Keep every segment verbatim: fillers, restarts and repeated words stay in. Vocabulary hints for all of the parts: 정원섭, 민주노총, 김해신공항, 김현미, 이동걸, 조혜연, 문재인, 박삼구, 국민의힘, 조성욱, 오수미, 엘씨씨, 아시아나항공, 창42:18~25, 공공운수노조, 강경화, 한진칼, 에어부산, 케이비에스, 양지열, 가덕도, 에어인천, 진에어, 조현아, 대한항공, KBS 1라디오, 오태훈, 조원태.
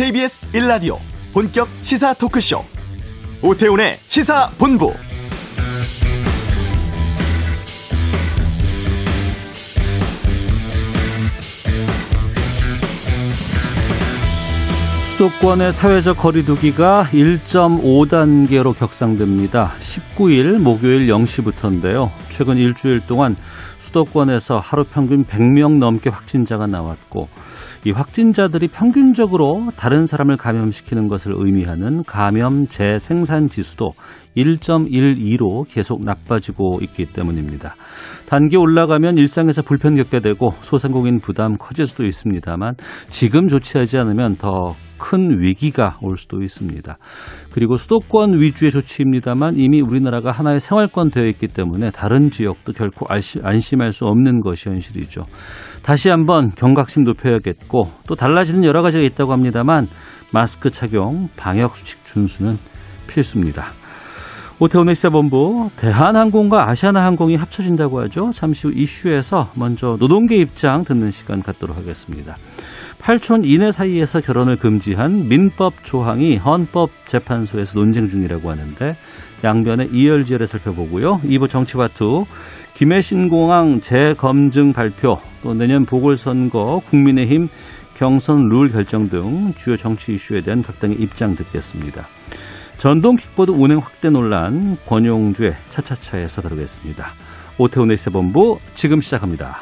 케이비에스 일 라디오 본격 시사 토크쇼 오태훈의 시사본부. 수도권의 사회적 거리두기가 일 점 오 단계로 격상됩니다. 십구 일 목요일 영 시부터인데요. 최근 일주일 동안 수도권에서 하루 평균 백 명 넘게 확진자가 나왔고, 이 확진자들이 평균적으로 다른 사람을 감염시키는 것을 의미하는 감염 재생산 지수도 일 점 일이로 계속 나빠지고 있기 때문입니다. 단계 올라가면 일상에서 불편 겪게 되고 소상공인 부담 커질 수도 있습니다만, 지금 조치하지 않으면 더 큰 위기가 올 수도 있습니다. 그리고 수도권 위주의 조치입니다만 이미 우리나라가 하나의 생활권 되어 있기 때문에 다른 지역도 결코 안심할 수 없는 것이 현실이죠. 다시 한번 경각심 높여야겠고, 또 달라지는 여러 가지가 있다고 합니다만 마스크 착용, 방역수칙 준수는 필수입니다. 오태훈의 시사본부. 대한항공과 아시아나항공이 합쳐진다고 하죠. 잠시 후 이슈에서 먼저 노동계 입장 듣는 시간 갖도록 하겠습니다. 팔 촌 이내 사이에서 결혼을 금지한 민법 조항이 헌법재판소에서 논쟁 중이라고 하는데, 양면의 이열지열을 살펴보고요. 이 부 정치화투, 김해신공항 재검증 발표, 또 내년 보궐선거, 국민의힘 경선 룰 결정 등 주요 정치 이슈에 대한 각 당의 입장 듣겠습니다. 전동 킥보드 운행 확대 논란, 권용주의 차차차에서 다루겠습니다. 오태훈의 시사본부 지금 시작합니다.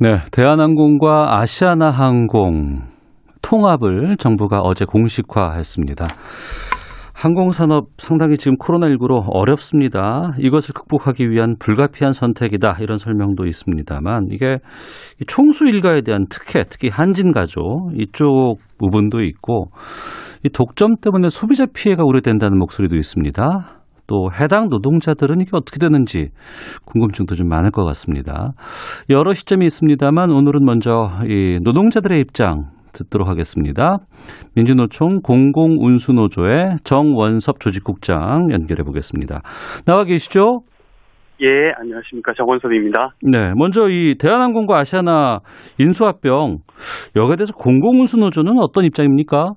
네, 대한항공과 아시아나항공 통합을 정부가 어제 공식화했습니다. 항공산업 상당히 지금 코로나십구로 어렵습니다. 이것을 극복하기 위한 불가피한 선택이다, 이런 설명도 있습니다만, 이게 총수 일가에 대한 특혜, 특히 한진가조 이쪽 부분도 있고, 이 독점 때문에 소비자 피해가 우려된다는 목소리도 있습니다. 또 해당 노동자들은 이게 어떻게 되는지 궁금증도 좀 많을 것 같습니다. 여러 시점이 있습니다만 오늘은 먼저 이 노동자들의 입장 듣도록 하겠습니다. 민주노총 공공운수노조의 정원섭 조직국장 연결해 보겠습니다. 나와 계시죠? 예, 안녕하십니까. 정원섭입니다. 네, 먼저 이 대한항공과 아시아나 인수합병, 여기에 대해서 공공운수노조는 어떤 입장입니까?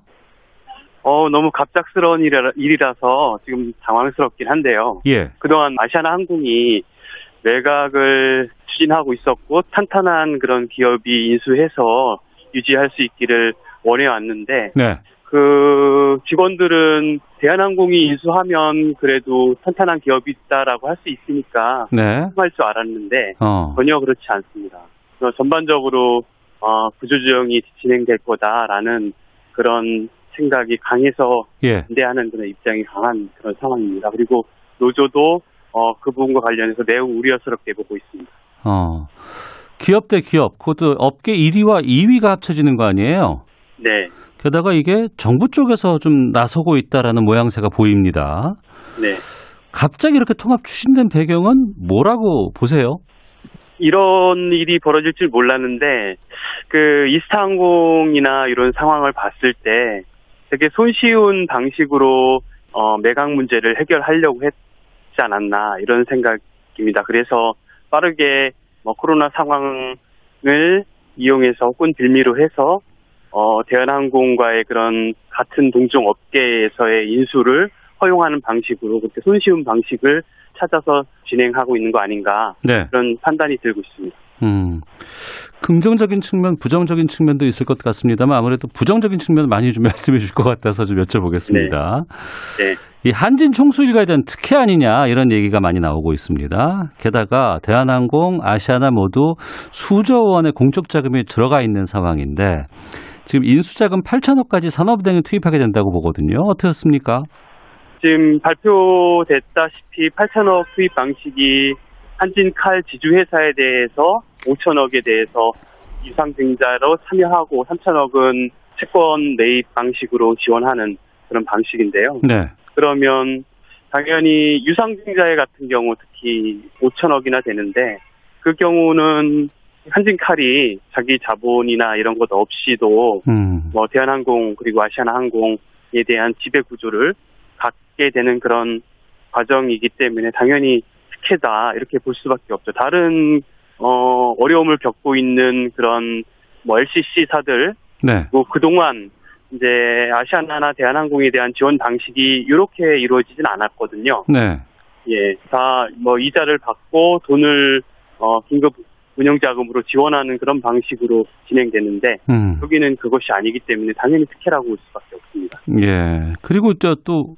어, 너무 갑작스러운 일이라, 일이라서 지금 당황스럽긴 한데요. 예. 그동안 아시아나항공이 매각을 추진하고 있었고 탄탄한 그런 기업이 인수해서 유지할 수 있기를 원해왔는데, 네. 그 직원들은 대한항공이 인수하면 그래도 탄탄한 기업이 있다라고 할 수 있으니까 네. 할 줄 알았는데 어. 전혀 그렇지 않습니다. 전반적으로 어, 구조조정이 진행될 거다라는 그런 생각이 강해서 예. 반대하는 그런 입장이 강한 그런 상황입니다. 그리고 노조도 어, 그 부분과 관련해서 매우 우려스럽게 보고 있습니다. 어. 기업 대 기업, 그것도 업계 일 위와 이 위가 합쳐지는 거 아니에요? 네. 게다가 이게 정부 쪽에서 좀 나서고 있다라는 모양새가 보입니다. 네. 갑자기 이렇게 통합 추진된 배경은 뭐라고 보세요? 이런 일이 벌어질 줄 몰랐는데, 그 이스타항공이나 이런 상황을 봤을 때 되게 손쉬운 방식으로 어, 매각 문제를 해결하려고 했지 않았나, 이런 생각입니다. 그래서 빠르게 뭐 코로나 상황을 이용해서 혹은 빌미로 해서 어, 대한항공과의 그런 같은 동종 업계에서의 인수를 허용하는 방식으로, 그렇게 손쉬운 방식을 찾아서 진행하고 있는 거 아닌가, 네. 그런 판단이 들고 있습니다. 음, 긍정적인 측면, 부정적인 측면도 있을 것 같습니다만 아무래도 부정적인 측면 많이 좀 말씀해 주실 것 같아서 좀 여쭤보겠습니다. 네. 네. 이 한진 총수 일가에 대한 특혜 아니냐, 이런 얘기가 많이 나오고 있습니다. 게다가 대한항공, 아시아나 모두 수조 원의 공적 자금이 들어가 있는 상황인데 지금 인수자금 팔천억까지 산업은행에 투입하게 된다고 보거든요. 어떻습니까? 지금 발표됐다시피 팔천억 투입 방식이 한진칼 지주회사에 대해서 오천억에 대해서 유상증자로 참여하고 삼천억은 채권 매입 방식으로 지원하는 그런 방식인데요. 네. 그러면 당연히 유상증자회 같은 경우 특히 오천억이나 되는데, 그 경우는 한진칼이 자기 자본이나 이런 것 없이도 음. 뭐 대한항공 그리고 아시아나항공에 대한 지배 구조를 갖게 되는 그런 과정이기 때문에 당연히 부채다 이렇게 볼 수밖에 없죠. 다른 어, 어려움을 겪고 있는 그런 뭐 엘씨씨사들 네. 뭐 그동안 이제 아시아나나 대한항공에 대한 지원 방식이 이렇게 이루어지진 않았거든요. 네. 예, 다 뭐 이자를 받고 돈을 어, 긴급 운영자금으로 지원하는 그런 방식으로 진행되는데 음. 여기는 그것이 아니기 때문에 당연히 특혜라고 볼 수밖에 없습니다. 예. 그리고 저 또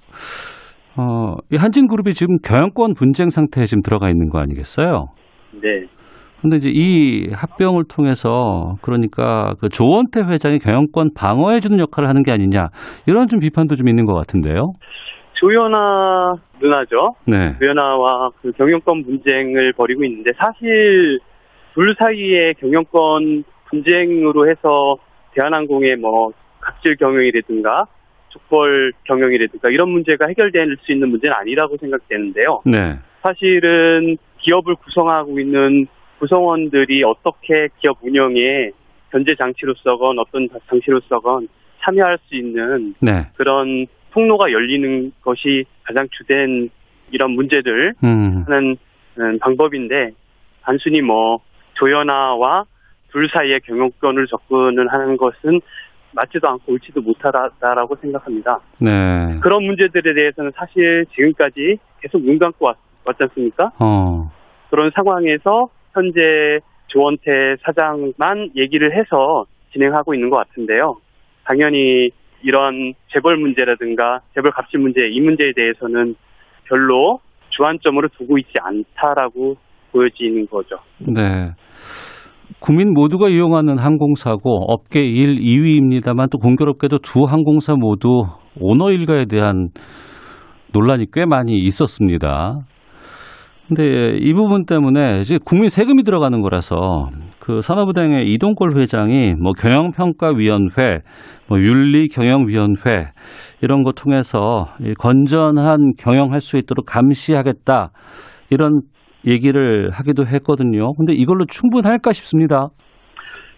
어, 이 한진그룹이 지금 경영권 분쟁 상태에 지금 들어가 있는 거 아니겠어요? 네. 근데 이제 이 합병을 통해서 그러니까 그 조원태 회장이 경영권 방어해 주는 역할을 하는 게 아니냐 이런 좀 비판도 좀 있는 것 같은데요. 조현아 누나죠. 네. 조현아와 그 경영권 분쟁을 벌이고 있는데 사실 둘 사이에 경영권 분쟁으로 해서 대한항공의 뭐 갑질 경영이라든가 족벌 경영이라든가 이런 문제가 해결될 수 있는 문제는 아니라고 생각되는데요. 네. 사실은 기업을 구성하고 있는 구성원들이 어떻게 기업 운영에 견제 장치로서건 어떤 장치로서건 참여할 수 있는 네. 그런 통로가 열리는 것이 가장 주된 이런 문제들 음. 하는 방법인데 단순히 뭐 조현아와 둘 사이의 경영권을 접근을 하는 것은 맞지도 않고 옳지도 못하다라고 생각합니다. 네. 그런 문제들에 대해서는 사실 지금까지 계속 눈 감고 왔, 왔지 않습니까? 어. 그런 상황에서 현재 조원태 사장만 얘기를 해서 진행하고 있는 것 같은데요. 당연히 이런 재벌 문제라든가 재벌 갑질 문제, 이 문제에 대해서는 별로 주안점으로 두고 있지 않다라고 보여지는 거죠. 네. 국민 모두가 이용하는 항공사고 업계 일, 이 위입니다만 또 공교롭게도 두 항공사 모두 오너 일가에 대한 논란이 꽤 많이 있었습니다. 근데 이 부분 때문에 이제 국민 세금이 들어가는 거라서 그 산업은행의 이동걸 회장이 뭐 경영평가위원회, 뭐 윤리경영위원회 이런 거 통해서 건전한 경영할 수 있도록 감시하겠다 이런 얘기를 하기도 했거든요. 근데 이걸로 충분할까 싶습니다.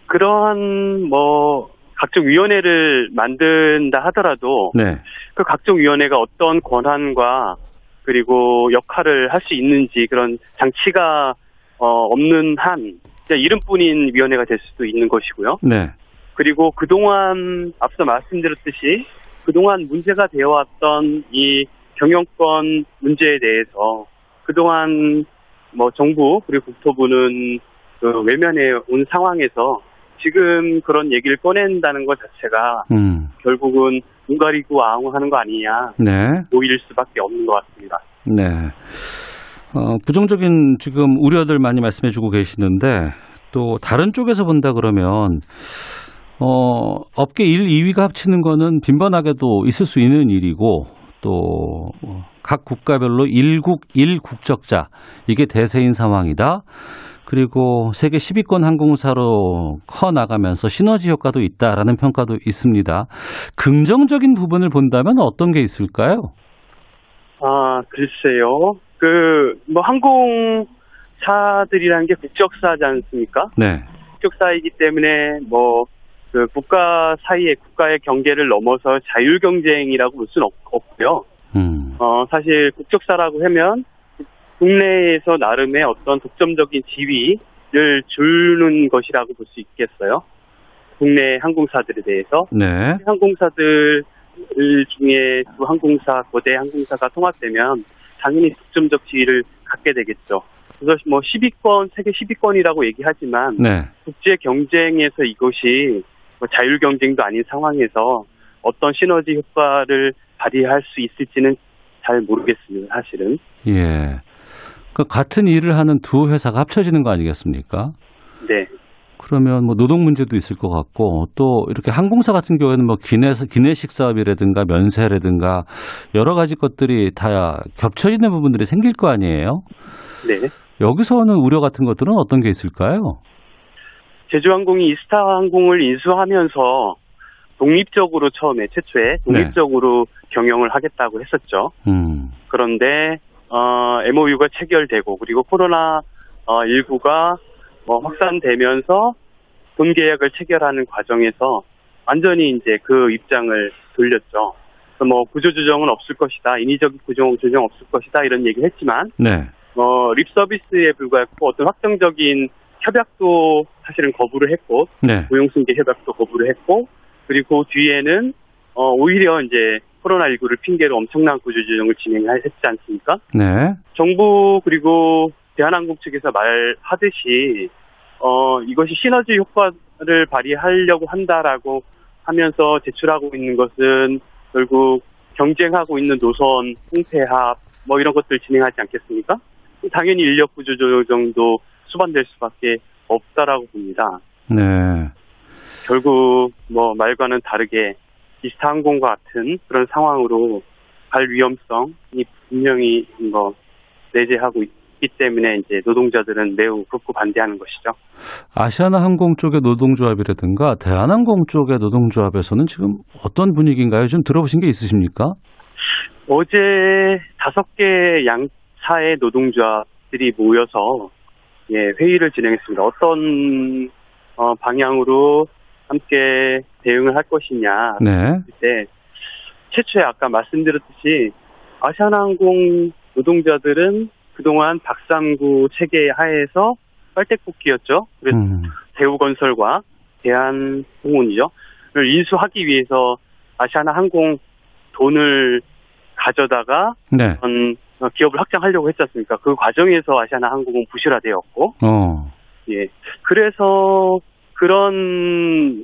그러한 뭐 각종 위원회를 만든다 하더라도 네. 그 각종 위원회가 어떤 권한과 그리고 역할을 할 수 있는지 그런 장치가 어, 없는 한 그냥 이름뿐인 위원회가 될 수도 있는 것이고요. 네. 그리고 그동안 앞서 말씀드렸듯이 그동안 문제가 되어왔던 이 경영권 문제에 대해서 그동안 뭐 정부 그리고 국토부는 그 외면해 온 상황에서 지금 그런 얘기를 꺼낸다는 것 자체가 음. 결국은 눈 가리고 아웅하는 거 아니냐 네. 오일 수밖에 없는 것 같습니다. 네, 어, 부정적인 지금 우려들 많이 말씀해주고 계시는데 또 다른 쪽에서 본다 그러면 어, 업계 일, 이 위가 합치는 거는 빈번하게도 있을 수 있는 일이고 또 각 국가별로 일국 일국적자 이게 대세인 상황이다. 그리고 세계 십 위권 항공사로 커 나가면서 시너지 효과도 있다라는 평가도 있습니다. 긍정적인 부분을 본다면 어떤 게 있을까요? 아, 글쎄요. 그 뭐 항공사들이라는 게 국적사지 않습니까? 네. 국적사이기 때문에 뭐 그 국가 사이의 국가의 경계를 넘어서 자율 경쟁이라고 볼 수는 없, 없고요. 음. 어, 사실 국적사라고 하면 국내에서 나름의 어떤 독점적인 지위를 주는 것이라고 볼 수 있겠어요. 국내 항공사들에 대해서. 네. 항공사들 중에 두 항공사, 거대 항공사가 통합되면 당연히 독점적 지위를 갖게 되겠죠. 그래서 뭐 십 위권, 세계 십 위권이라고 얘기하지만 네. 국제 경쟁에서 이것이 뭐 자율 경쟁도 아닌 상황에서 어떤 시너지 효과를 발휘할 수 있을지는 잘 모르겠습니다. 사실은. 예. 그 같은 일을 하는 두 회사가 합쳐지는 거 아니겠습니까? 네. 그러면 뭐 노동 문제도 있을 것 같고 또 이렇게 항공사 같은 경우에는 뭐 기내서 기내식 사업이라든가 면세라든가 여러 가지 것들이 다 겹쳐지는 부분들이 생길 거 아니에요? 네. 여기서는 우려 같은 것들은 어떤 게 있을까요? 제주항공이 이스타항공을 인수하면서 독립적으로 처음에 최초에 독립적으로 네. 경영을 하겠다고 했었죠. 음. 그런데 어, 엠오유가 체결되고 그리고 코로나십구가 뭐 확산되면서 돈 계약을 체결하는 과정에서 완전히 이제 그 입장을 돌렸죠. 그래서 뭐 구조조정은 없을 것이다. 인위적인 구조조정 없을 것이다. 이런 얘기를 했지만 네. 어, 립서비스에 불과했고 어떤 확정적인 협약도 사실은 거부를 했고 네. 고용승계 협약도 거부를 했고 그리고 뒤에는 어, 오히려 이제 코로나십구를 핑계로 엄청난 구조조정을 진행했지 않습니까? 네. 정부 그리고 대한항공 측에서 말하듯이 어, 이것이 시너지 효과를 발휘하려고 한다라고 하면서 제출하고 있는 것은 결국 경쟁하고 있는 노선, 홍태합 뭐 이런 것들 진행하지 않겠습니까? 당연히 인력 구조 조정도 수반될 수밖에 없다라고 봅니다. 네. 결국 뭐 말과는 다르게 이스타항공과 같은 그런 상황으로 갈 위험성이 분명히 뭐 내재하고 있기 때문에 이제 노동자들은 매우 극구 반대하는 것이죠. 아시아나항공 쪽의 노동조합이라든가 대한항공 쪽의 노동조합에서는 지금 어떤 분위기인가요? 좀 들어보신 게 있으십니까? 어제 다섯 개 양사의 노동조합들이 모여서 예, 회의를 진행했습니다. 어떤 어, 방향으로 함께 대응을 할 것이냐. 네. 그때 최초에 아까 말씀드렸듯이 아시아나항공 노동자들은 그동안 박삼구 체계 하에서 빨대뽑기였죠. 그래서 음. 대우건설과 대한항공이죠. 인수하기 위해서 아시아나항공 돈을 가져다가 네. 기업을 확장하려고 했지 않습니까? 그 과정에서 아시아나항공은 부실화되었고 어. 예. 그래서 그런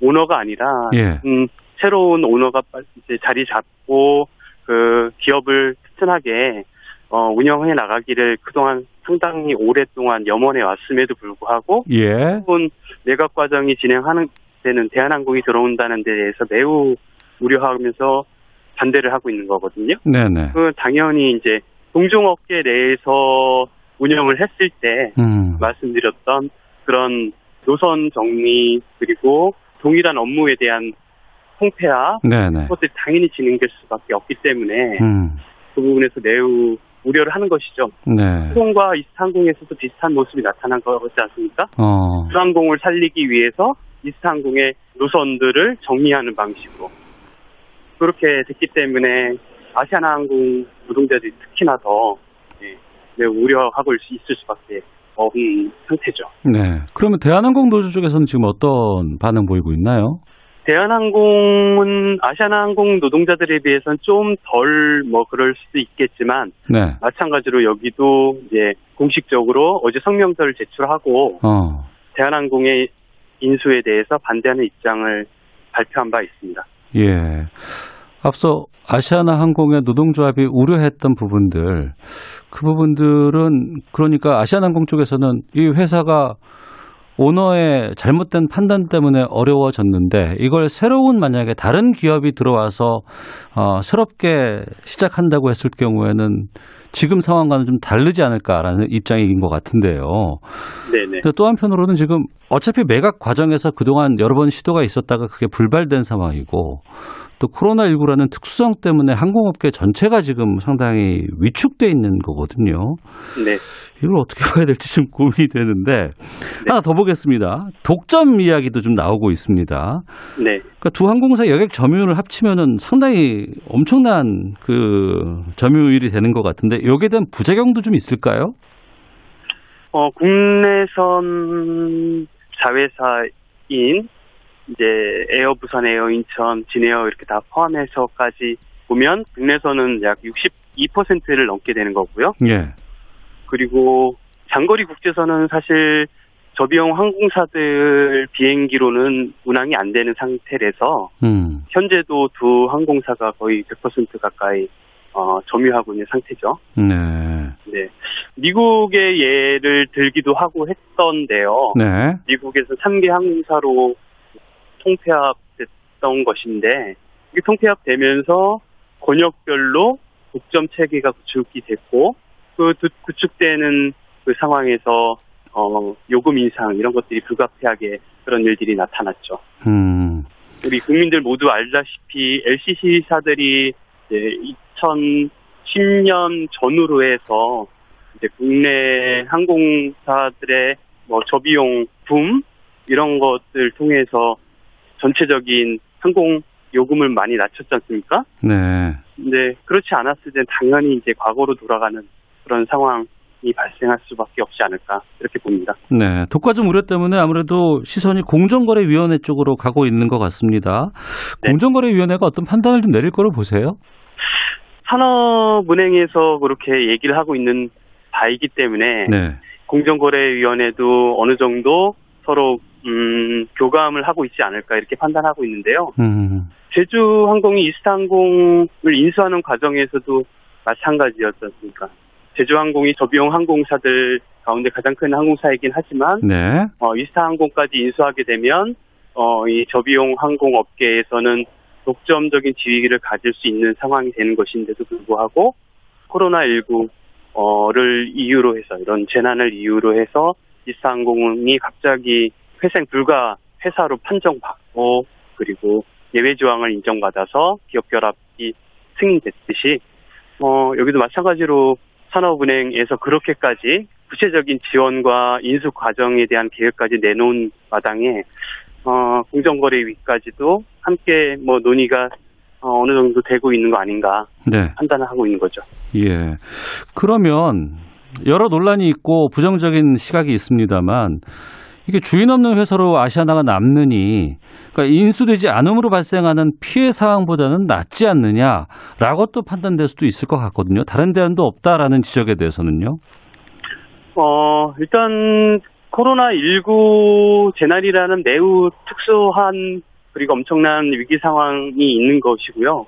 오너가 아니라 예. 음, 새로운 오너가 이제 자리 잡고 그 기업을 튼튼하게 어, 운영해 나가기를 그동안 상당히 오랫동안 염원해 왔음에도 불구하고 예. 혹은 매각 과정이 진행하는 데는 대한항공이 들어온다는 데 대해서 매우 우려하면서 반대를 하고 있는 거거든요. 네네. 그 당연히 이제 동종업계 내에서 운영을 했을 때 음. 말씀드렸던 그런 노선 정리 그리고 동일한 업무에 대한 통폐합 그것들이 당연히 진행될 수밖에 없기 때문에 음. 그 부분에서 매우 우려를 하는 것이죠. 네. 항공과 이스타항공에서도 비슷한 모습이 나타난 거지 않습니까? 어. 이스타항공을 살리기 위해서 이스타항공의 노선들을 정리하는 방식으로 그렇게 됐기 때문에 아시아나항공 노동자들이 특히나 더 예, 매우 우려하고 있을 수밖에 없는 상태죠. 네. 그러면 대한항공 노조 쪽에서는 지금 어떤 반응 보이고 있나요? 대한항공은 아시아나항공 노동자들에 비해서는 좀 덜 뭐 그럴 수도 있겠지만 네. 마찬가지로 여기도 이제 공식적으로 어제 성명서를 제출하고 어. 대한항공의 인수에 대해서 반대하는 입장을 발표한 바 있습니다. 예. 앞서 아시아나항공의 노동조합이 우려했던 부분들, 그 부분들은 그러니까 아시아나항공 쪽에서는 이 회사가 오너의 잘못된 판단 때문에 어려워졌는데 이걸 새로운 만약에 다른 기업이 들어와서 어, 새롭게 시작한다고 했을 경우에는 지금 상황과는 좀 다르지 않을까라는 입장인 것 같은데요. 네네. 또 한편으로는 지금 어차피 매각 과정에서 그동안 여러 번 시도가 있었다가 그게 불발된 상황이고 또 코로나십구라는 특수성 때문에 항공업계 전체가 지금 상당히 위축돼 있는 거거든요. 네. 이걸 어떻게 봐야 될지 좀 고민이 되는데 네. 하나 더 보겠습니다. 독점 이야기도 좀 나오고 있습니다. 네. 그러니까 두 항공사 여객 점유율을 합치면은 상당히 엄청난 그 점유율이 되는 것 같은데 여기에 대한 부작용도 좀 있을까요? 어, 국내선 자회사인 이제 에어부산, 에어인천, 진에어 이렇게 다 포함해서까지 보면 국내선은 약 육십이 퍼센트를 넘게 되는 거고요. 예. 그리고 장거리 국제선은 사실 저비용 항공사들 비행기로는 운항이 안 되는 상태라서 음. 현재도 두 항공사가 거의 백 퍼센트 가까이 어, 점유하고 있는 상태죠. 네. 네. 미국의 예를 들기도 하고 했던데요. 네. 미국에서 삼 개 항공사로 통폐합됐던 것인데 이게 통폐합되면서 권역별로 독점 체계가 구축이 됐고 그 구축되는 그 상황에서 어, 요금 인상 이런 것들이 불가피하게 그런 일들이 나타났죠. 음. 우리 국민들 모두 알다시피 엘씨씨사들이 이제 이천십 년 전후로 해서 이제 국내 항공사들의 뭐 저비용 붐 이런 것들 통해서 전체적인 항공 요금을 많이 낮췄지 않습니까? 네. 근데 그렇지 않았을 땐 당연히 이제 과거로 돌아가는 그런 상황이 발생할 수밖에 없지 않을까 이렇게 봅니다. 네, 독과점 우려 때문에 아무래도 시선이 공정거래위원회 쪽으로 가고 있는 것 같습니다. 네. 공정거래위원회가 어떤 판단을 좀 내릴 거로 보세요? 산업은행에서 그렇게 얘기를 하고 있는 바이기 때문에 네. 공정거래위원회도 어느 정도 서로 음, 교감을 하고 있지 않을까 이렇게 판단하고 있는데요. 음. 제주항공이 이스타항공을 인수하는 과정에서도 마찬가지였습니까? 제주항공이 저비용 항공사들 가운데 가장 큰 항공사이긴 하지만 네. 어, 이스타항공까지 인수하게 되면 어, 이 저비용 항공업계에서는 독점적인 지위를 가질 수 있는 상황이 되는 것인데도 불구하고 코로나십구를 이유로 해서 이런 재난을 이유로 해서 이스타항공이 갑자기 회생 불가 회사로 판정받고 그리고 예외조항을 인정받아서 기업결합이 승인됐듯이 어, 여기도 마찬가지로 산업은행에서 그렇게까지 구체적인 지원과 인수 과정에 대한 계획까지 내놓은 마당에 어, 공정거래위까지도 함께 뭐 논의가 어, 어느 정도 되고 있는 거 아닌가 네. 판단을 하고 있는 거죠. 예. 그러면 여러 논란이 있고 부정적인 시각이 있습니다만 이게 주인 없는 회사로 아시아나가 남느니 그러니까 인수되지 않음으로 발생하는 피해 사항보다는 낫지 않느냐라고 또 판단될 수도 있을 것 같거든요. 다른 대안도 없다라는 지적에 대해서는요. 어, 일단 코로나십구 재난이라는 매우 특수한 그리고 엄청난 위기 상황이 있는 것이고요.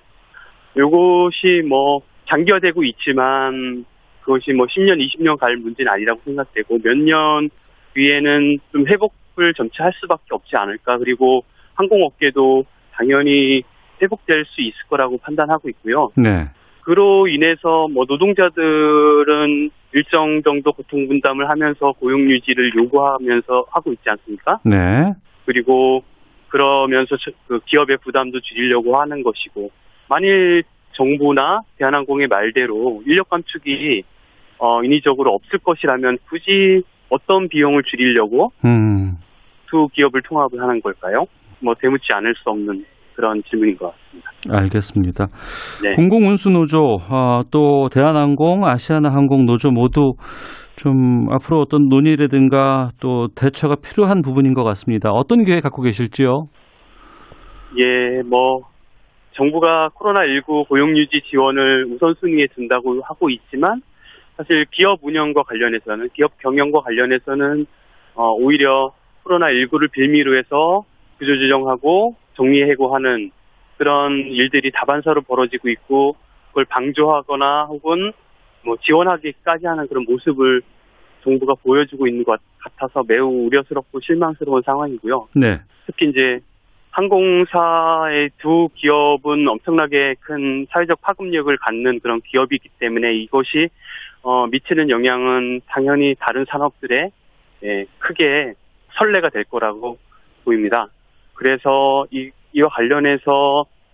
이것이 뭐 장기화되고 있지만 그것이 뭐 십 년, 이십 년 갈 문제는 아니라고 생각되고 몇 년 위에는 좀 회복을 점차 할 수밖에 없지 않을까. 그리고 항공업계도 당연히 회복될 수 있을 거라고 판단하고 있고요. 네. 그로 인해서 뭐 노동자들은 일정 정도 고통 분담을 하면서 고용 유지를 요구하면서 하고 있지 않습니까? 네. 그리고 그러면서 그 기업의 부담도 줄이려고 하는 것이고 만일 정부나 대한항공의 말대로 인력 감축이 어, 인위적으로 없을 것이라면 굳이 어떤 비용을 줄이려고 음. 두 기업을 통합을 하는 걸까요? 뭐 되묻지 않을 수 없는 그런 질문인 것 같습니다. 알겠습니다. 네. 공공운수노조 어, 또 대한항공, 아시아나항공 노조 모두 좀 앞으로 어떤 논의라든가 또 대처가 필요한 부분인 것 같습니다. 어떤 계획 갖고 계실지요? 예, 뭐 정부가 코로나십구 고용유지 지원을 우선순위에 둔다고 하고 있지만 사실 기업 운영과 관련해서는 기업 경영과 관련해서는 어, 오히려 코로나십구를 빌미로 해서 구조조정하고 정리해고하는 그런 일들이 다반사로 벌어지고 있고 그걸 방조하거나 혹은 뭐 지원하기까지 하는 그런 모습을 정부가 보여주고 있는 것 같아서 매우 우려스럽고 실망스러운 상황이고요. 네. 특히 이제 항공사의 두 기업은 엄청나게 큰 사회적 파급력을 갖는 그런 기업이기 때문에 이것이 어, 미치는 영향은 당연히 다른 산업들에 예, 크게 선례가 될 거라고 보입니다. 그래서 이, 이와 관련해서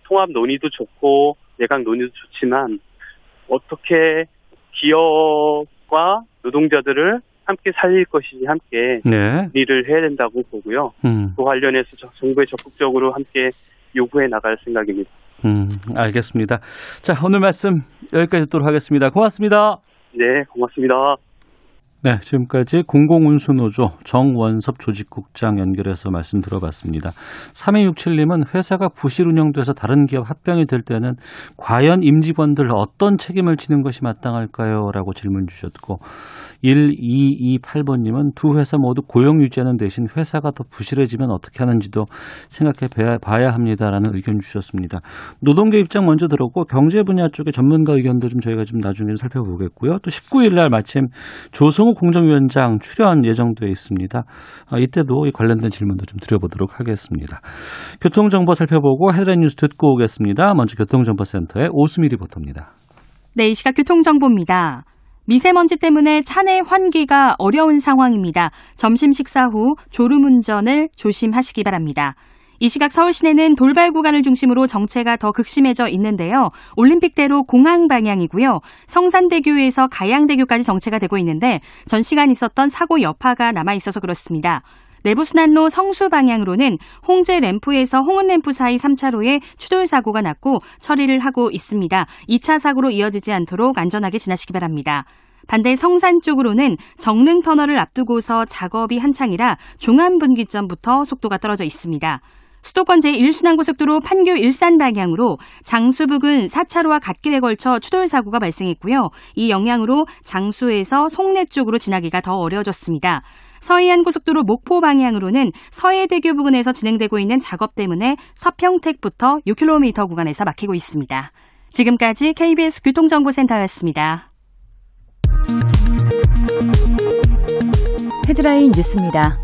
통합 논의도 좋고 내각 논의도 좋지만 어떻게 기업과 노동자들을 함께 살릴 것이니 함께 네. 일을 해야 된다고 보고요. 음. 그 관련해서 정부에 적극적으로 함께 요구해 나갈 생각입니다. 음, 알겠습니다. 자, 오늘 말씀 여기까지 듣도록 하겠습니다. 고맙습니다. 네, 고맙습니다. 네, 지금까지 공공운수노조 정원섭 조직국장 연결해서 말씀 들어봤습니다. 삼이육칠님은 회사가 부실 운영돼서 다른 기업 합병이 될 때는 과연 임직원들 어떤 책임을 지는 것이 마땅할까요? 라고 질문 주셨고 일이이팔번님은 두 회사 모두 고용 유지하는 대신 회사가 더 부실해지면 어떻게 하는지도 생각해 봐야 합니다라는 의견 주셨습니다. 노동계 입장 먼저 들었고 경제 분야 쪽의 전문가 의견도 좀 저희가 좀 나중에 살펴보겠고요. 또 십구일날 마침 조성욱 공정위원장 출연 예정돼 있습니다. 이때도 관련된 질문도 좀 드려보도록 하겠습니다. 교통정보 살펴보고 헤드라인 뉴스 듣고 오겠습니다. 먼저 교통정보센터의 오수미 리포터입니다. 네, 이 시각 교통정보입니다. 미세먼지 때문에 차내 환기가 어려운 상황입니다. 점심 식사 후 졸음운전을 조심하시기 바랍니다. 이 시각 서울 시내는 돌발 구간을 중심으로 정체가 더 극심해져 있는데요. 올림픽대로 공항 방향이고요. 성산대교에서 가양대교까지 정체가 되고 있는데 전 시간 있었던 사고 여파가 남아있어서 그렇습니다. 내부순환로 성수 방향으로는 홍제 램프에서 홍은 램프 사이 삼 차로에 추돌 사고가 났고 처리를 하고 있습니다. 이 차 사고로 이어지지 않도록 안전하게 지나시기 바랍니다. 반대 성산 쪽으로는 정릉터널을 앞두고서 작업이 한창이라 종암분기점부터 속도가 떨어져 있습니다. 수도권 제일 순환고속도로 판교 일산 방향으로 장수 부근 사 차로와 갓길에 걸쳐 추돌 사고가 발생했고요. 이 영향으로 장수에서 송내 쪽으로 지나기가 더 어려워졌습니다. 서해안고속도로 목포 방향으로는 서해대교 부근에서 진행되고 있는 작업 때문에 서평택부터 육 킬로미터 구간에서 막히고 있습니다. 지금까지 케이비에스 교통정보센터였습니다. 헤드라인 뉴스입니다.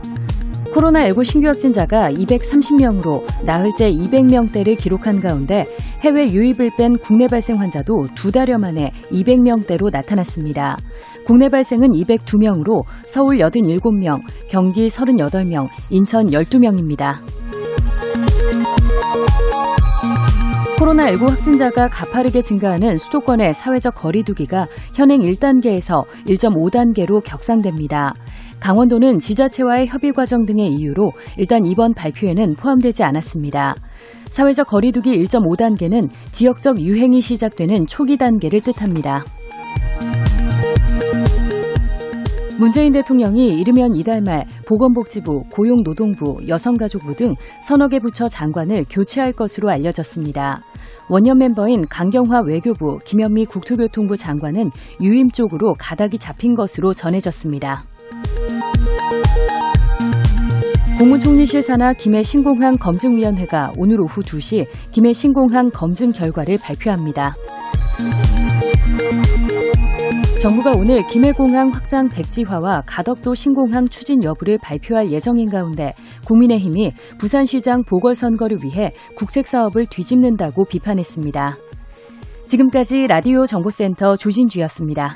코로나십구 신규 확진자가 이백삼십 명으로 나흘째 이백 명대를 기록한 가운데 해외 유입을 뺀 국내 발생 환자도 두 달여 만에 이백 명대로 나타났습니다. 국내 발생은 이백이 명으로 서울 팔십칠 명, 경기 삼십팔 명, 인천 십이 명입니다. 코로나십구 확진자가 가파르게 증가하는 수도권의 사회적 거리 두기가 현행 일 단계에서 일 점 오 단계로 격상됩니다. 강원도는 지자체와의 협의 과정 등의 이유로 일단 이번 발표에는 포함되지 않았습니다. 사회적 거리 두기 일 점 오 단계는 지역적 유행이 시작되는 초기 단계를 뜻합니다. 문재인 대통령이 이르면 이달 말 보건복지부, 고용노동부, 여성가족부 등 서너 개 부처 장관을 교체할 것으로 알려졌습니다. 원년 멤버인 강경화 외교부, 김현미 국토교통부 장관은 유임 쪽으로 가닥이 잡힌 것으로 전해졌습니다. 국무총리실 산하 김해신공항 검증위원회가 오늘 오후 두 시 김해신공항 검증 결과를 발표합니다. 정부가 오늘 김해공항 확장 백지화와 가덕도 신공항 추진 여부를 발표할 예정인 가운데 국민의힘이 부산시장 보궐선거를 위해 국책사업을 뒤집는다고 비판했습니다. 지금까지 라디오 정보센터 조진주였습니다.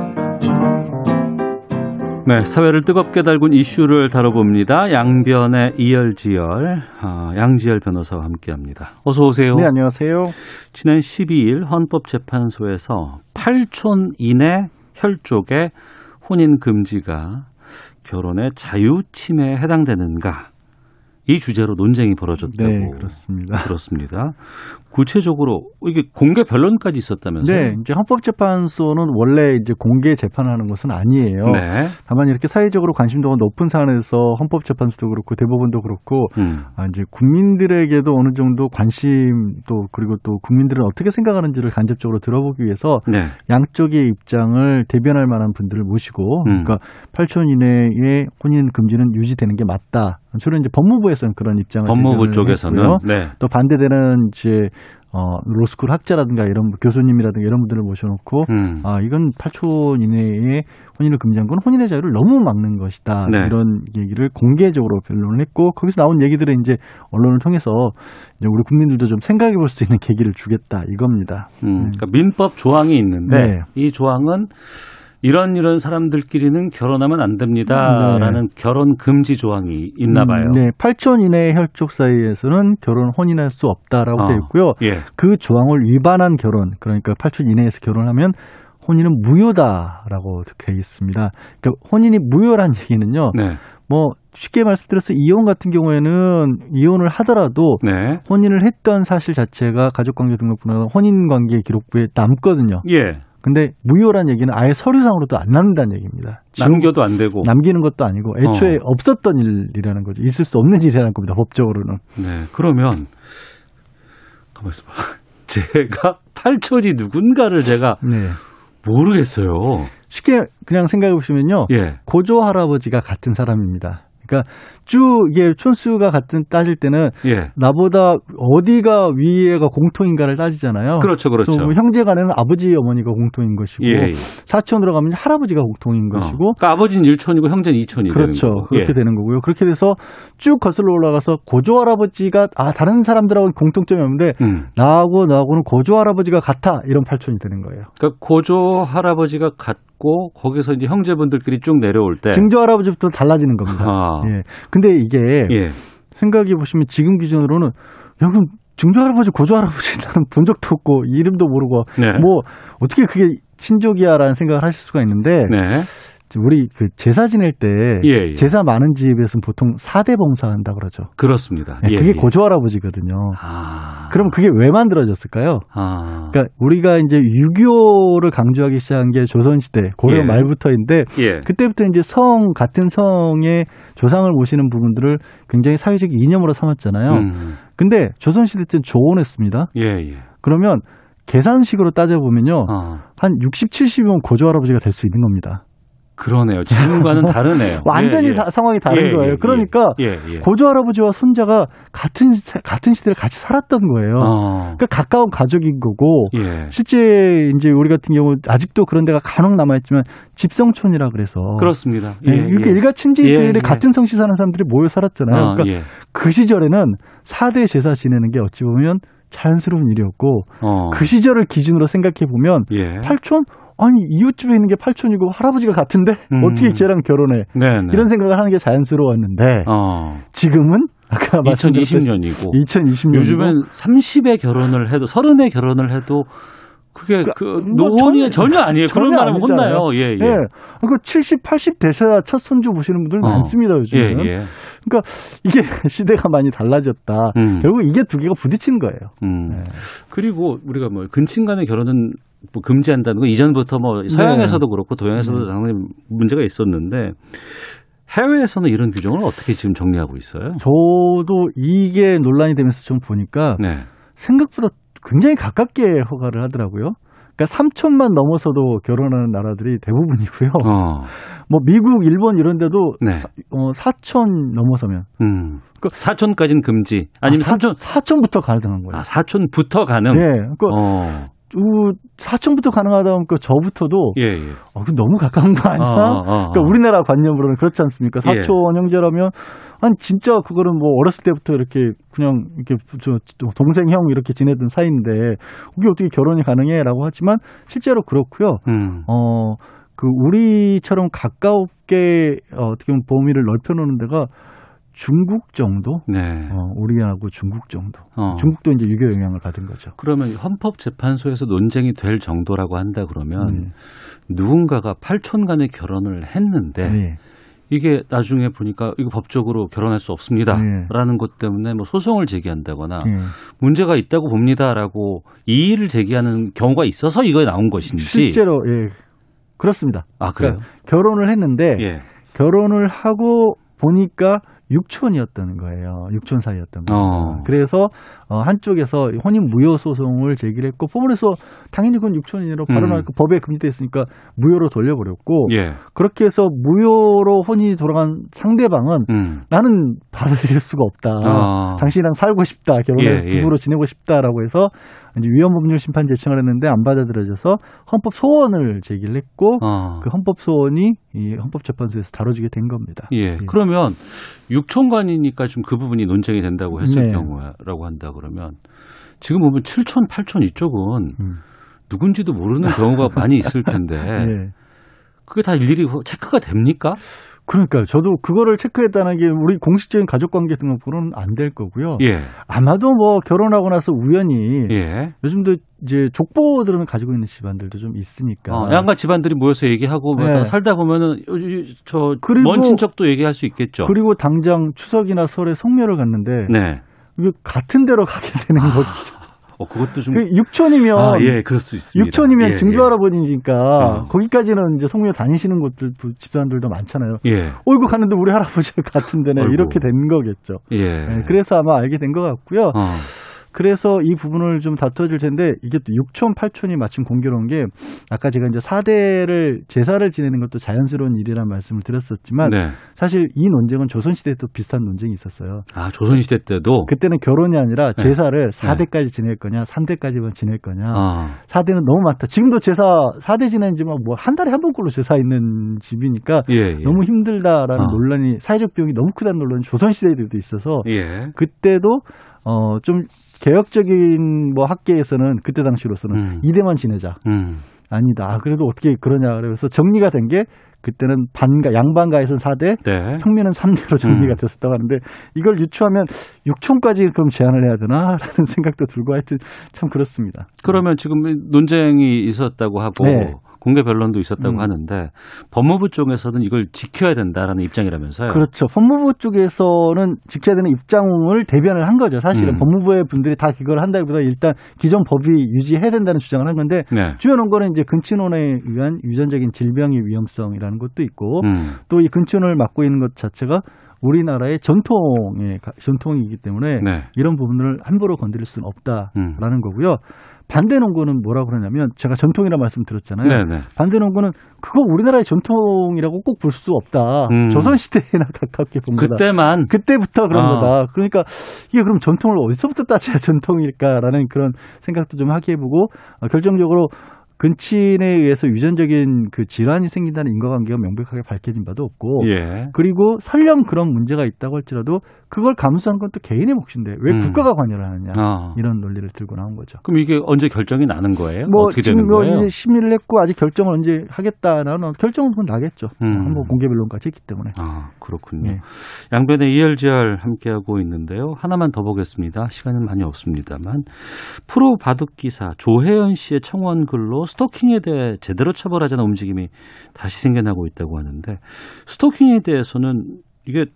네, 사회를 뜨겁게 달군 이슈를 다뤄봅니다. 양변의 이열지열, 아, 양지열 변호사와 함께합니다. 어서 오세요. 네, 안녕하세요. 지난 십이 일 헌법재판소에서 팔 촌 이내 혈족의 혼인 금지가 결혼의 자유 침해에 해당되는가, 이 주제로 논쟁이 벌어졌다고. 네, 그렇습니다. 그렇습니다. 구체적으로 이게 공개 변론까지 있었다면서요? 네, 이제 헌법재판소는 원래 이제 공개 재판하는 것은 아니에요. 네. 다만 이렇게 사회적으로 관심도가 높은 사안에서 헌법재판소도 그렇고 대법원도 그렇고 음. 아, 이제 국민들에게도 어느 정도 관심 또 그리고 또 국민들은 어떻게 생각하는지를 간접적으로 들어보기 위해서 네. 양쪽의 입장을 대변할 만한 분들을 모시고 음. 그러니까 팔 촌 이내의 혼인 금지는 유지되는 게 맞다. 주로 이제 법무부에서는 그런 입장을 법무부 쪽에서는 네. 또 반대되는 이제 어, 로스쿨 학자라든가 이런 교수님이라든가 이런 분들을 모셔놓고 음. 아, 이건 팔 촌 이내에 혼인을 금지한 건 혼인의 자유를 너무 막는 것이다. 네. 이런 얘기를 공개적으로 변론을 했고 거기서 나온 얘기들을 이제 언론을 통해서 이제 우리 국민들도 좀 생각해 볼 수 있는 계기를 주겠다 이겁니다. 음, 그러니까 민법 조항이 있는데 네. 이 조항은 이런 이런 사람들끼리는 결혼하면 안 됩니다라는 네. 결혼 금지 조항이 있나 봐요. 음, 네, 팔 촌 이내의 혈족 사이에서는 결혼 혼인할 수 없다라고 어, 되어 있고요. 예. 그 조항을 위반한 결혼, 그러니까 팔 촌 이내에서 결혼하면 혼인은 무효다라고 되어 있습니다. 그러니까 혼인이 무효란 얘기는요. 네. 뭐 쉽게 말씀드려서 이혼 같은 경우에는 이혼을 하더라도 네. 혼인을 했던 사실 자체가 가족관계 등록부나 혼인관계 기록부에 남거든요. 예. 근데 무효란 얘기는 아예 서류상으로도 안 남는다는 얘기입니다. 남겨도 안 되고. 남기는 것도 아니고 애초에 어. 없었던 일이라는 거죠. 있을 수 없는 일이라는 겁니다. 법적으로는. 네. 그러면 가만 있어봐. 제가 팔 촌이 누군가를 제가 네. 모르겠어요. 쉽게 그냥 생각해 보시면요. 예. 고조 할아버지가 같은 사람입니다. 그러니까 쭉 이게 촌수가 같은 따질 때는 예. 나보다 어디가 위에가 공통인가를 따지잖아요. 그렇죠, 그렇죠. 뭐 형제 간에는 아버지, 어머니가 공통인 것이고 예. 사촌으로 가면 할아버지가 공통인 것이고. 어. 그러니까 아버지는 일촌이고 형제는 이촌이 그렇죠. 되는 거고. 그렇게 예. 되는 거고요. 그렇게 돼서 쭉 거슬러 올라가서 고조 할아버지가 아 다른 사람들하고는 공통점이 없는데 음. 나하고 나하고는 고조 할아버지가 같아 이런 팔촌이 되는 거예요. 그러니까 고조 할아버지가 같고 거기서 이제 형제분들끼리 쭉 내려올 때 증조 할아버지부터 달라지는 겁니다. 아. 예. 근데 이게 예. 생각해 보시면 지금 기준으로는 야, 그럼 증조 할아버지, 고조 할아버지 나는 본 적도 없고 이름도 모르고 네. 뭐 어떻게 그게 친족이야라는 생각을 하실 수가 있는데. 네. 우리 그 제사 지낼 때 예, 예. 제사 많은 집에서는 보통 사 대 범사한다 그러죠. 그렇습니다. 예, 그게 예. 고조 할아버지거든요. 아. 그럼 그게 왜 만들어졌을까요? 아. 그러니까 우리가 이제 유교를 강조하기 시작한 게 조선시대 고려 예. 말부터인데 예. 그때부터 이제 성 같은 성의 조상을 모시는 부분들을 굉장히 사회적 이념으로 삼았잖아요. 음. 근데 조선시대 때는 조혼했습니다. 예, 예. 그러면 계산식으로 따져보면요. 아. 한 육십, 칠십이면 고조 할아버지가 될 수 있는 겁니다. 그러네요. 지금과는 다르네요. 완전히 예, 예. 다, 상황이 다른 예, 거예요. 그러니까 예, 예. 고조 할아버지와 손자가 같은 같은 시대를 같이 살았던 거예요. 어. 그러니까 가까운 가족인 거고 예. 실제 이제 우리 같은 경우 아직도 그런 데가 간혹 남아있지만 집성촌이라 그래서 그렇습니다. 예, 예, 이렇게 예. 일가 친지들이 예, 예. 같은 성씨 사는 사람들이 모여 살았잖아요. 어, 그러니까 예. 그 시절에는 사 대 제사 지내는 게 어찌 보면 자연스러운 일이었고 어. 그 시절을 기준으로 생각해 보면 예. 팔촌? 아니 이웃집에 있는 게 팔촌이고 할아버지가 같은데 음. 어떻게 쟤랑 결혼해? 네네. 이런 생각을 하는 게 자연스러웠는데 어. 지금은 아까 이천이십 년이고 이천이십 년이고 요즘엔 삼십에 결혼을 해도 서른에 결혼을 해도 그게 그, 그 노혼이 뭐 전혀 아니에요. 전혀 그런 말하면 아니잖아요. 혼나요. 예, 예. 예. 그러니까 칠십, 팔십 대세야 첫 손주 보시는 분들 어. 많습니다 요즘은. 예, 예. 그러니까 이게 시대가 많이 달라졌다. 음. 결국 이게 두 개가 부딪힌 거예요. 음. 네. 그리고 우리가 뭐 근친간의 결혼은 뭐 금지한다는 거 이전부터 뭐 서양에서도 네. 그렇고 동양에서도 당연히 네. 문제가 있었는데. 해외에서는 이런 규정을 어떻게 지금 정리하고 있어요? 저도 이게 논란이 되면서 좀 보니까 네. 생각보다 굉장히 가깝게 허가를 하더라고요. 그러니까 삼천만 넘어서도 결혼하는 나라들이 대부분이고요. 어. 뭐 미국, 일본 이런 데도 네. 사, 어, 사천 넘어서면. 음. 그러니까 사천까지는 금지. 아니면 아, 삼천. 사천부터 가능한 거예요. 아, 사천부터 가능? 네. 그러니까 어. 사천부터 가능하다 보니까 저부터도 예, 예. 어, 너무 가까운 거 아니야? 아, 아, 아. 그러니까 우리나라 관념으로는 그렇지 않습니까? 사촌 예. 형제라면 아니 진짜 그거는 뭐 어렸을 때부터 이렇게 그냥 이렇게 저 동생 형 이렇게 지내던 사이인데 그게 어떻게 결혼이 가능해?라고 하지만 실제로 그렇고요. 음. 어, 그 우리처럼 가깝게 어떻게 보면 범위를 넓혀놓는 데가 중국 정도, 네. 어, 우리하고 중국 정도. 어. 중국도 이제 유교 영향을 받은 거죠. 그러면 헌법재판소에서 논쟁이 될 정도라고 한다 그러면 네. 누군가가 팔촌간의 결혼을 했는데 네. 이게 나중에 보니까 이거 법적으로 결혼할 수 없습니다라는 네. 것 때문에 뭐 소송을 제기한다거나 네. 문제가 있다고 봅니다라고 이의를 제기하는 경우가 있어서 이거 나온 것인지 실제로 예 그렇습니다. 아 그래요? 그러니까 결혼을 했는데 예. 결혼을 하고 보니까 육촌이었던 거예요. 육촌 사이였던 거예요. 어. 그래서 한쪽에서 혼인 무효 소송을 제기를 했고 포문에서 당연히 그건 육촌이라고 발언하고 음. 법에 금지되어 있으니까 무효로 돌려버렸고 예. 그렇게 해서 무효로 혼인이 돌아간 상대방은 음. 나는 받아들일 수가 없다. 어. 당신이랑 살고 싶다. 결혼을 예, 부부로 예. 지내고 싶다라고 해서 이제 위헌법률 심판 제청을 했는데 안 받아들여져서 헌법 소원을 제기를 했고 어. 그 헌법 소원이 이 헌법재판소에서 다뤄지게 된 겁니다. 예. 예. 그러면 육촌간이니까 좀 그 부분이 논쟁이 된다고 했을 네. 경우라고 한다 그러면 지금 보면 칠촌, 팔촌 이쪽은 음. 누군지도 모르는 경우가 많이 있을 텐데 네. 그게 다 일일이 체크가 됩니까? 그러니까요. 저도 그거를 체크했다는 게 우리 공식적인 가족관계 등록으로는 안 될 거고요. 예. 아마도 뭐 결혼하고 나서 우연히 예. 요즘도 이제 족보들을 가지고 있는 집안들도 좀 있으니까. 어, 양가 집안들이 모여서 얘기하고 네. 살다 보면은 저 먼 친척도 얘기할 수 있겠죠. 그리고 당장 추석이나 설에 성묘를 갔는데 네. 같은 데로 가게 되는 아. 거죠. 어, 그것도 좀 육촌이면 아, 예, 그럴 수 있습니다. 육촌이면 증조 할아버지니까 예, 예. 거기까지는 이제 성묘 다니시는 곳들 집사람들도 많잖아요. 예. 어이구 가는데 우리 할아버지가 같은 데네 어이구. 이렇게 된 거겠죠. 예. 네, 그래서 아마 알게 된 것 같고요. 어. 그래서 이 부분을 좀 다투어 줄 텐데, 이게 또 육촌, 팔촌이 마침 공교로운 게, 아까 제가 이제 사대를, 제사를 지내는 것도 자연스러운 일이라는 말씀을 드렸었지만, 네. 사실 이 논쟁은 조선시대에도 비슷한 논쟁이 있었어요. 아, 조선시대 때도? 그때는 결혼이 아니라 제사를 네. 사대까지 지낼 거냐, 삼대까지만 지낼 거냐, 아. 사대는 너무 많다. 지금도 제사, 사대 지내는지만 뭐 한 달에 한 번꼴로 제사 있는 집이니까 예, 예. 너무 힘들다라는 아. 논란이, 사회적 비용이 너무 크다는 논란이 조선시대에도 있어서, 예. 그때도 어, 좀 개혁적인 뭐 학계에서는 그때 당시로서는 음. 이대만 지내자. 음. 아니다. 그래도 어떻게 그러냐. 그래서 정리가 된 게 그때는 반가, 양반가에서는 사대, 네. 평민은 삼대로 정리가 음. 됐었다고 하는데 이걸 유추하면 육촌까지 그럼 제한을 해야 되나라는 생각도 들고 하여튼 참 그렇습니다. 그러면 지금 논쟁이 있었다고 하고 네. 공개 변론도 있었다고 음. 하는데 법무부 쪽에서는 이걸 지켜야 된다라는 입장이라면서요. 그렇죠. 법무부 쪽에서는 지켜야 되는 입장을 대변을 한 거죠. 사실은 음. 법무부의 분들이 다 그걸 한다기보다 일단 기존 법이 유지해야 된다는 주장을 한 건데 네. 주요한 거는 이제 근친혼에 의한 유전적인 질병의 위험성이라는 것도 있고 음. 또 이 근친혼을 막고 있는 것 자체가 우리나라의 전통의 전통이기 때문에 네. 이런 부분을 함부로 건드릴 수는 없다라는 음. 거고요. 반대 농구는 뭐라고 그러냐면 제가 전통이라 말씀드렸잖아요. 네네. 반대 농구는 그거 우리나라의 전통이라고 꼭 볼 수 없다. 음. 조선시대나 가깝게 본 거다. 그때만. 그때부터 그런 아. 거다. 그러니까 이게 그럼 전통을 어디서부터 따져야 전통일까라는 그런 생각도 좀 하게 해보고 결정적으로 근친에 의해서 유전적인 그 질환이 생긴다는 인과관계가 명백하게 밝혀진 바도 없고 예. 그리고 설령 그런 문제가 있다고 할지라도 그걸 감수하는 건 또 개인의 몫인데 왜 음. 국가가 관여를 하느냐 아. 이런 논리를 들고 나온 거죠. 그럼 이게 언제 결정이 나는 거예요? 뭐 어떻게 되는 거예요? 지금 뭐 이제 심의를 했고 아직 결정을 언제 하겠다라는 결정은 나겠죠. 음. 한번 공개 변론까지 했기 때문에. 아 그렇군요. 네. 양변의 이열지열 함께하고 있는데요. 하나만 더 보겠습니다. 시간은 많이 없습니다만 프로 바둑기사 조혜연 씨의 청원 글로 스토킹에 대해 제대로 처벌하자는 움직임이 다시 생겨나고 있다고 하는데 스토킹에 대해서는 이게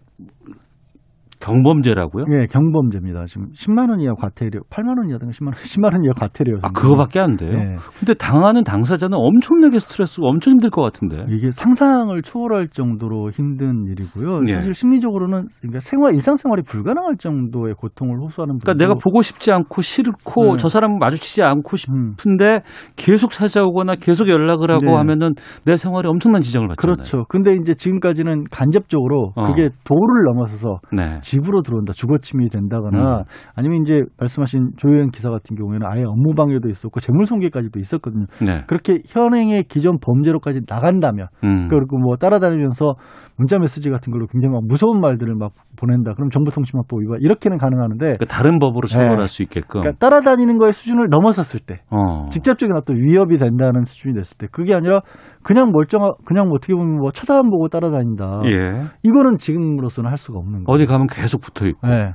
경범죄라고요? 네, 경범죄입니다. 지금 십만 원 이하 과태료, 팔만 원 이하든가 십만 원, 십만 원 이하 과태료. 아, 그거밖에 안 돼요? 네. 근데 당하는 당사자는 엄청나게 스트레스고 엄청 힘들 것 같은데. 이게 상상을 초월할 정도로 힘든 일이고요. 네. 사실 심리적으로는 그러니까 생활, 일상생활이 불가능할 정도의 고통을 호소하는 분들. 그러니까 내가 보고 싶지 않고 싫고 네. 저 사람을 마주치지 않고 싶은데 음. 계속 찾아오거나 계속 연락을 하고 네. 하면은 내 생활이 엄청난 지장을 받잖아요. 그렇죠. 근데 이제 지금까지는 간접적으로 어. 그게 도를 넘어서서 네. 집으로 들어온다, 주거침입이 된다거나 음. 아니면 이제 말씀하신 조혜연 기사 같은 경우에는 아예 업무방해도 있었고 재물손괴까지도 있었거든요. 네. 그렇게 현행의 기존 범죄로까지 나간다면 음. 그리고 뭐 따라다니면서 문자메시지 같은 걸로 굉장히 막 무서운 말들을 막 보낸다. 그럼 정보통신망법 위반 이렇게는 가능하는데 그러니까 다른 법으로 처벌할 네. 수 있게끔. 그러니까 따라다니는 거의 수준을 넘어섰을 때 어. 직접적인 어떤 위협이 된다는 수준이 됐을 때 그게 아니라 그냥 멀쩡한 그냥 뭐 어떻게 보면 뭐 쳐다만 보고 따라다닌다. 예. 이거는 지금으로서는 할 수가 없는 거예요. 어디 가면 계속 붙어 있고. 네.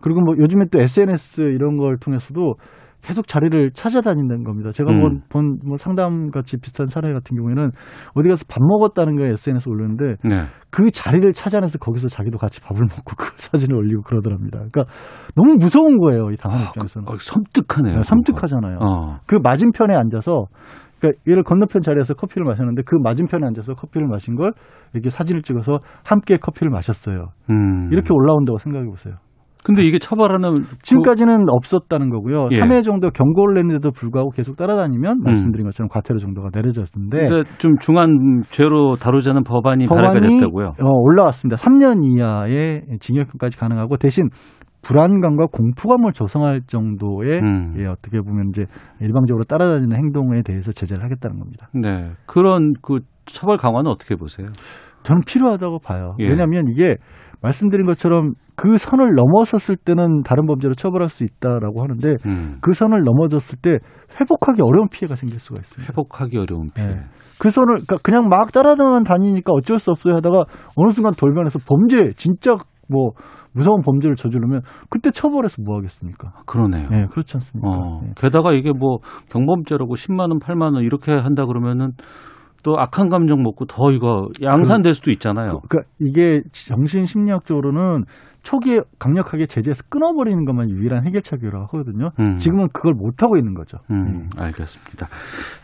그리고 뭐 요즘에 또 에스엔에스 이런 걸 통해서도 계속 자리를 찾아다니는 겁니다. 제가 음. 본, 본 상담 같이 비슷한 사례 같은 경우에는 어디 가서 밥 먹었다는 걸 에스엔에스 올렸는데 네. 그 자리를 찾아내서 거기서 자기도 같이 밥을 먹고 그 사진을 올리고 그러더랍니다. 그러니까 너무 무서운 거예요. 이 당한 아, 입장에서는. 아, 섬뜩하네요. 네, 섬뜩하잖아요. 어. 그 맞은편에 앉아서 그러니까 얘를 건너편 자리에서 커피를 마셨는데 그 맞은편에 앉아서 커피를 마신 걸 이렇게 사진을 찍어서 함께 커피를 마셨어요. 음. 이렇게 올라온다고 생각해 보세요. 근데 이게 처벌하는 지금까지는 없었다는 거고요. 예. 삼 회 정도 경고를 냈는데도 불구하고 계속 따라다니면 음. 말씀드린 것처럼 과태료 정도가 내려졌는데 좀 중한 죄로 다루자는 법안이 발의가 됐다고요. 어, 올라왔습니다. 삼 년 이하의 징역형까지 가능하고 대신 불안감과 공포감을 조성할 정도의 음. 예, 어떻게 보면 이제 일방적으로 따라다니는 행동에 대해서 제재를 하겠다는 겁니다. 네, 그런 그 처벌 강화는 어떻게 보세요? 저는 필요하다고 봐요. 예. 왜냐하면 이게 말씀드린 것처럼 그 선을 넘어섰을 때는 다른 범죄로 처벌할 수 있다라고 하는데 음. 그 선을 넘어졌을 때 회복하기 어려운 피해가 생길 수가 있습니다. 회복하기 어려운 피해. 네. 그 선을 그냥 막 따라다니면 다니니까 어쩔 수 없어요 하다가 어느 순간 돌변해서 범죄 진짜 뭐 무서운 범죄를 저지르면 그때 처벌해서 뭐 하겠습니까? 그러네요. 네, 그렇지 않습니까? 어, 네. 게다가 이게 뭐 경범죄라고 십만 원, 팔만 원 이렇게 한다 그러면은 또 악한 감정 먹고 더 이거 양산될 수도 있잖아요. 그, 그러니까 이게 정신심리학적으로는 초기에 강력하게 제재해서 끊어버리는 것만 유일한 해결책이라고 하거든요. 음. 지금은 그걸 못하고 있는 거죠. 음, 알겠습니다.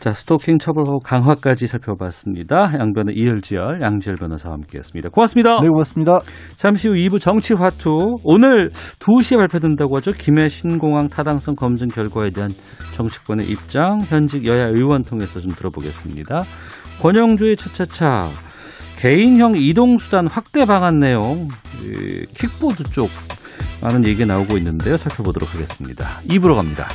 자, 스토킹 처벌 강화까지 살펴봤습니다. 양변의 이열지열, 양지열 변호사와 함께했습니다. 고맙습니다. 네, 고맙습니다. 잠시 후 이 부 정치화투. 오늘 두 시에 발표된다고 하죠. 김해신공항 타당성 검증 결과에 대한 정치권의 입장, 현직 여야 의원 통해서 좀 들어보겠습니다. 권영주의 차차차. 개인형 이동수단 확대 방안 내용, 킥보드 쪽 많은 얘기가 나오고 있는데요. 살펴보도록 하겠습니다. 이 부로 갑니다.